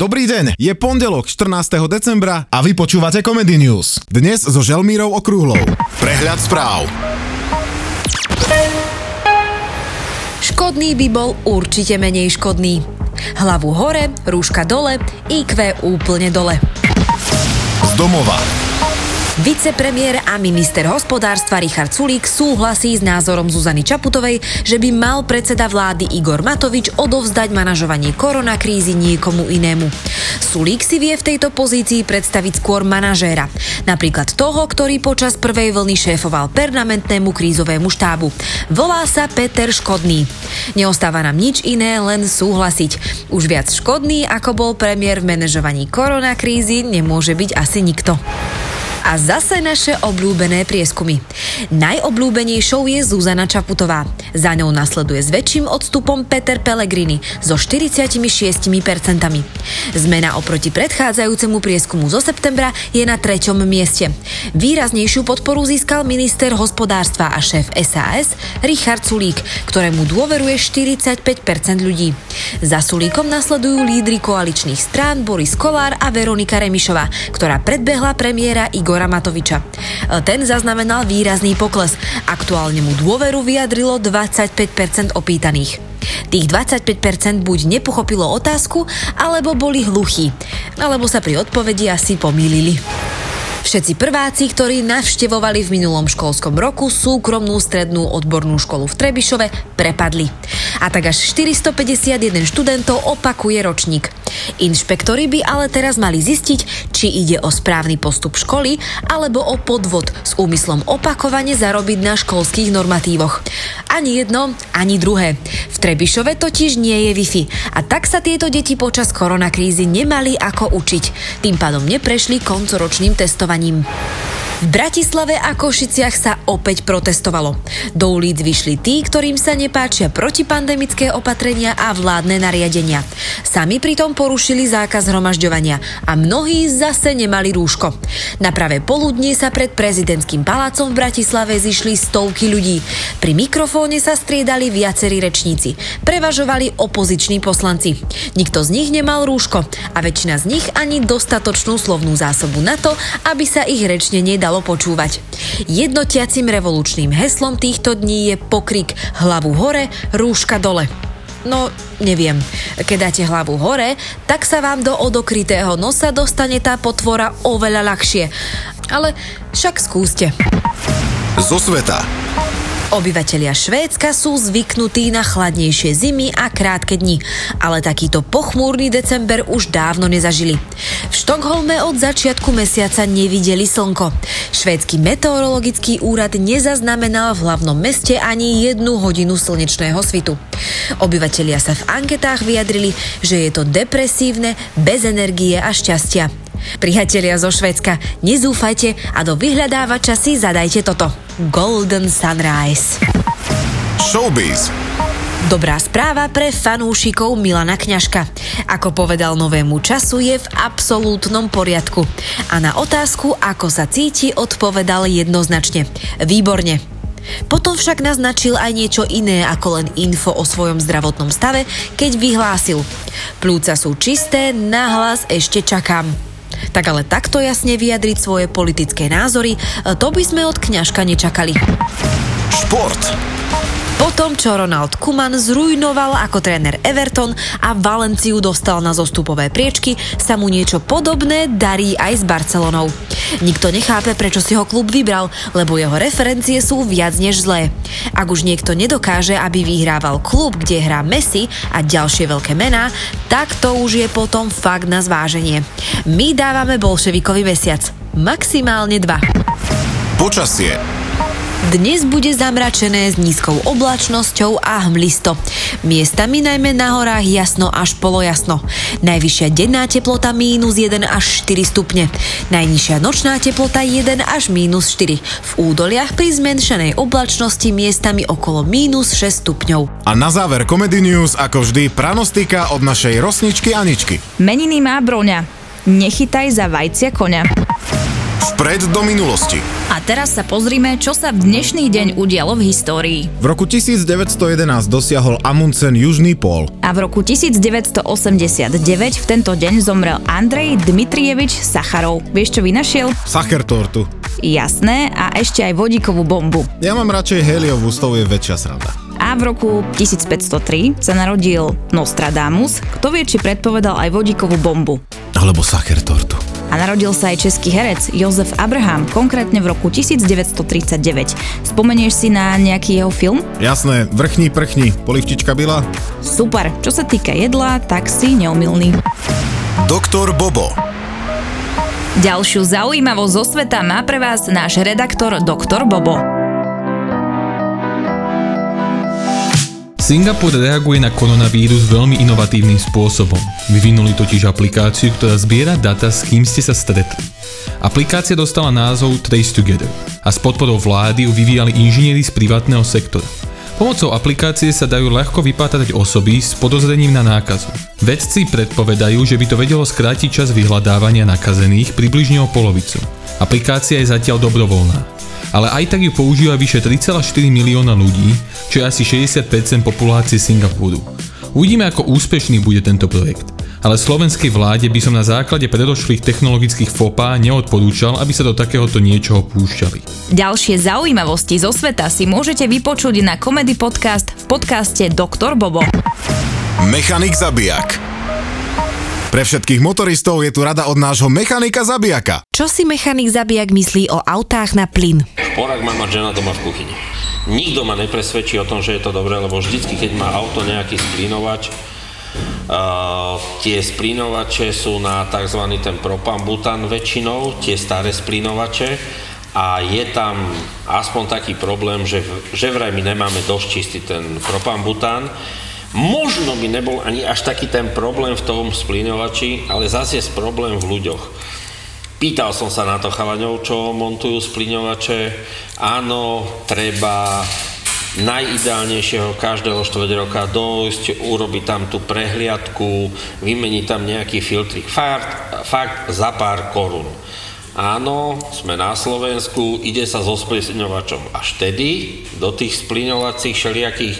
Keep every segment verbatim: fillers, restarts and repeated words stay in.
Dobrý deň, je pondelok štrnásteho decembra a vy počúvate Comedy News. Dnes so Želmírou Okrúhlou. Prehľad správ. Škodný by bol určite menej škodný. Hlavu hore, rúška dole, í kvé úplne dole. Z domova. Vicepremiér a minister hospodárstva Richard Sulík súhlasí s názorom Zuzany Čaputovej, že by mal predseda vlády Igor Matovič odovzdať manažovanie koronakrízy niekomu inému. Sulík si vie v tejto pozícii predstaviť skôr manažéra, napríklad toho, ktorý počas prvej vlny šéfoval permanentnému krízovému štábu. Volá sa Peter Škodný. Neostáva nám nič iné, len súhlasiť. Už viac škodný, ako bol premiér v manažovaní koronakrízy, nemôže byť asi nikto. A zase naše obľúbené prieskumy. Najobľúbenejšou je Zuzana Čaputová. Za ňou nasleduje s väčším odstupom Peter Pellegrini so štyridsaťšesť percent. Zmena oproti predchádzajúcemu prieskumu zo septembra je na treťom mieste. Výraznejšiu podporu získal minister hospodárstva a šéf es a es Richard Sulík, ktorému dôveruje štyridsaťpäť percent ľudí. Za Sulíkom nasledujú lídri koaličných strán Boris Kollár a Veronika Remišová, ktorá predbehla premiéra Igor Igora Matoviča. Ten zaznamenal výrazný pokles. Aktuálne mu dôveru vyjadrilo dvadsaťpäť percent opýtaných. Tých dvadsaťpäť percent buď nepochopilo otázku, alebo boli hluchí, alebo sa pri odpovedi asi pomýlili. Všetci prváci, ktorí navštevovali v minulom školskom roku súkromnú strednú odbornú školu v Trebišove, prepadli. A tak až štyristopäťdesiatjeden študentov opakuje ročník. Inšpektori by ale teraz mali zistiť, či ide o správny postup školy alebo o podvod s úmyslom opakovane zarobiť na školských normatívoch. Ani jedno, ani druhé. V Trebišove totiž nie je wifi a tak sa tieto deti počas koronakrízy nemali ako učiť. Tým pádom neprešli koncoročným testovaním. V Bratislave a Košiciach sa opäť protestovalo. Do ulic vyšli tí, ktorým sa nepáčia protipandemické opatrenia a vládne nariadenia. Sami pritom porušili zákaz zhromažďovania a mnohí zase nemali rúško. Na pravé poludnie sa pred prezidentským palácom v Bratislave zišli stovky ľudí. Pri mikrofóne sa striedali viacerí rečníci. Prevažovali opoziční poslanci. Nikto z nich nemal rúško a väčšina z nich ani dostatočnú slovnú zásobu na to, aby sa ich rečne nedalo počúvať. Jednotiacim revolučným heslom týchto dní je pokrik hlavu hore, rúška dole. No, neviem. Keď dáte hlavu hore, tak sa vám do odokrytého nosa dostane tá potvora oveľa ľahšie. Ale však skúste. Zo sveta. Obyvatelia Švédska sú zvyknutí na chladnejšie zimy a krátke dni, ale takýto pochmúrny december už dávno nezažili. V Štokholme od začiatku mesiaca nevideli slnko. Švédsky meteorologický úrad nezaznamenal v hlavnom meste ani jednu hodinu slnečného svitu. Obyvatelia sa v anketách vyjadrili, že je to depresívne, bez energie a šťastia. Priatelia zo Švédska, nezúfajte a do vyhľadávača si zadajte toto. Golden Sunrise. Showbiz. Dobrá správa pre fanúšikov Milana Kňažka. Ako povedal Novému času, je v absolútnom poriadku. A na otázku, ako sa cíti, odpovedal jednoznačne. Výborne. Potom však naznačil aj niečo iné ako len info o svojom zdravotnom stave, keď vyhlásil: Plúca sú čisté, nahlas ešte čakám. Tak ale takto jasne vyjadriť svoje politické názory, to by sme od Kňažka nečakali. Šport. Po tom, čo Ronald Kuman zrujnoval ako tréner Everton a Valenciu dostal na zostupové priečky, sa mu niečo podobné darí aj s Barcelonou. Nikto nechápe, prečo si ho klub vybral, lebo jeho referencie sú viac než zlé. Ak už niekto nedokáže, aby vyhrával klub, kde hrá Messi a ďalšie veľké mená, tak to už je potom fakt na zváženie. My dávame bolševikovi mesiac. Maximálne dva. Počasie. Dnes bude zamračené s nízkou oblačnosťou a hmlisto. Miestami najmä na horách jasno až polojasno. Najvyššia denná teplota mínus jeden až štyri stupne. Najnižšia nočná teplota jeden až mínus štyri. V údoliach pri zmenšenej oblačnosti miestami okolo mínus šesť stupňov. A na záver Comedy News ako vždy pranostika od našej rosničky Aničky. Meniny má Broňa. Nechytaj za vajcia koňa. Vpred do minulosti. A teraz sa pozrime, čo sa v dnešný deň udialo v histórii. V roku tisíc deväťsto jedenásť dosiahol Amundsen južný pól. A v roku tisíc deväťsto osemdesiatdeväť v tento deň zomrel Andrej Dmitrievič Sacharov. Vieš, čo vynašiel? Sacher tortu. Jasné, a ešte aj vodíkovú bombu. Ja mám radšej heliovú, s tou je väčšia sranda. A v roku tisíc päťsto tri sa narodil Nostradamus, kto vie, či predpovedal aj vodíkovú bombu. Alebo Sacher tortu. A narodil sa aj český herec Josef Abraham, konkrétne v roku tisíc deväťsto tridsaťdeväť. Spomenieš si na nejaký jeho film? Jasné, Vrchní prchní, polivčička byla. Super, čo sa týka jedla, tak si neomylný. Doktor Bobo. Ďalšiu zaujímavosť zo sveta má pre vás náš redaktor Doktor Bobo. Singapur reaguje na koronavírus veľmi inovatívnym spôsobom. Vyvinuli totiž aplikáciu, ktorá zbiera data, s kým ste sa stretli. Aplikácia dostala názov Trace Together a s podporou vlády ju vyvíjali inžinieri z privátneho sektora. Pomocou aplikácie sa dajú ľahko vypátrať osoby s podozrením na nákazu. Vedci predpovedajú, že by to vedelo skrátiť čas vyhľadávania nakazených približne o polovicu. Aplikácia je zatiaľ dobrovoľná, ale aj tak ju používa vyše tri celé štyri milióna ľudí, čo je asi šesťdesiat percent populácie Singapúru. Uvidíme, ako úspešný bude tento projekt, ale slovenskej vláde by som na základe predošlých technologických fopá neodporúčal, aby sa do takéhoto niečoho púšťali. Ďalšie zaujímavosti zo sveta si môžete vypočuť na Comedy Podcast v podcaste Doktor Bobo. Mechanik zabijak. Pre všetkých motoristov je tu rada od nášho mechanika zabijaka. Čo si mechanik zabijak myslí o autách na plyn? Sporák má mať žena doma v kuchyni. Nikto ma nepresvedčí o tom, že je to dobré, lebo vždycky, keď má auto nejaký splínovač, uh, tie splínovače sú na tzv. Ten propanbutan väčšinou, tie staré splínovače, a je tam aspoň taký problém, že, že vraj my nemáme dosť čistý ten propanbutan. Možno by nebol ani až taký ten problém v tom splínovači, ale zase je problém v ľuďoch. Pýtal som sa na to chalaňov, čo montujú splínovače. Áno, treba najideálnejšieho každého štvrť roka dojsť, urobiť tam tú prehliadku, vymeniť tam nejaký filtrik. Fakt, fakt za pár korún. Áno, sme na Slovensku, ide sa so splínovačom. Až tedy do tých splínovacích všelijakých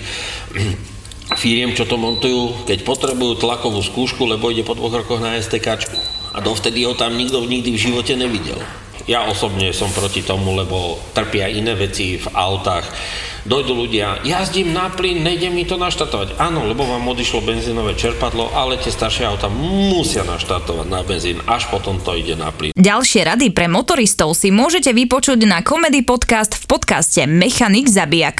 firiem, čo to montujú, keď potrebujú tlakovú skúšku, lebo ide po dvoch rokoch na STKčku. A dovtedy ho tam nikto nikdy v živote nevidel. Ja osobne som proti tomu, lebo trpia iné veci v autách. Dojdú ľudia, jazdím na plyn, nejde mi to naštartovať. Áno, lebo vám odišlo benzínové čerpadlo, ale tie staršie auta musia naštartovať na benzín, až potom to ide na plyn. Ďalšie rady pre motoristov si môžete vypočuť na Comedy Podcast v podcaste Mechanik zabijak.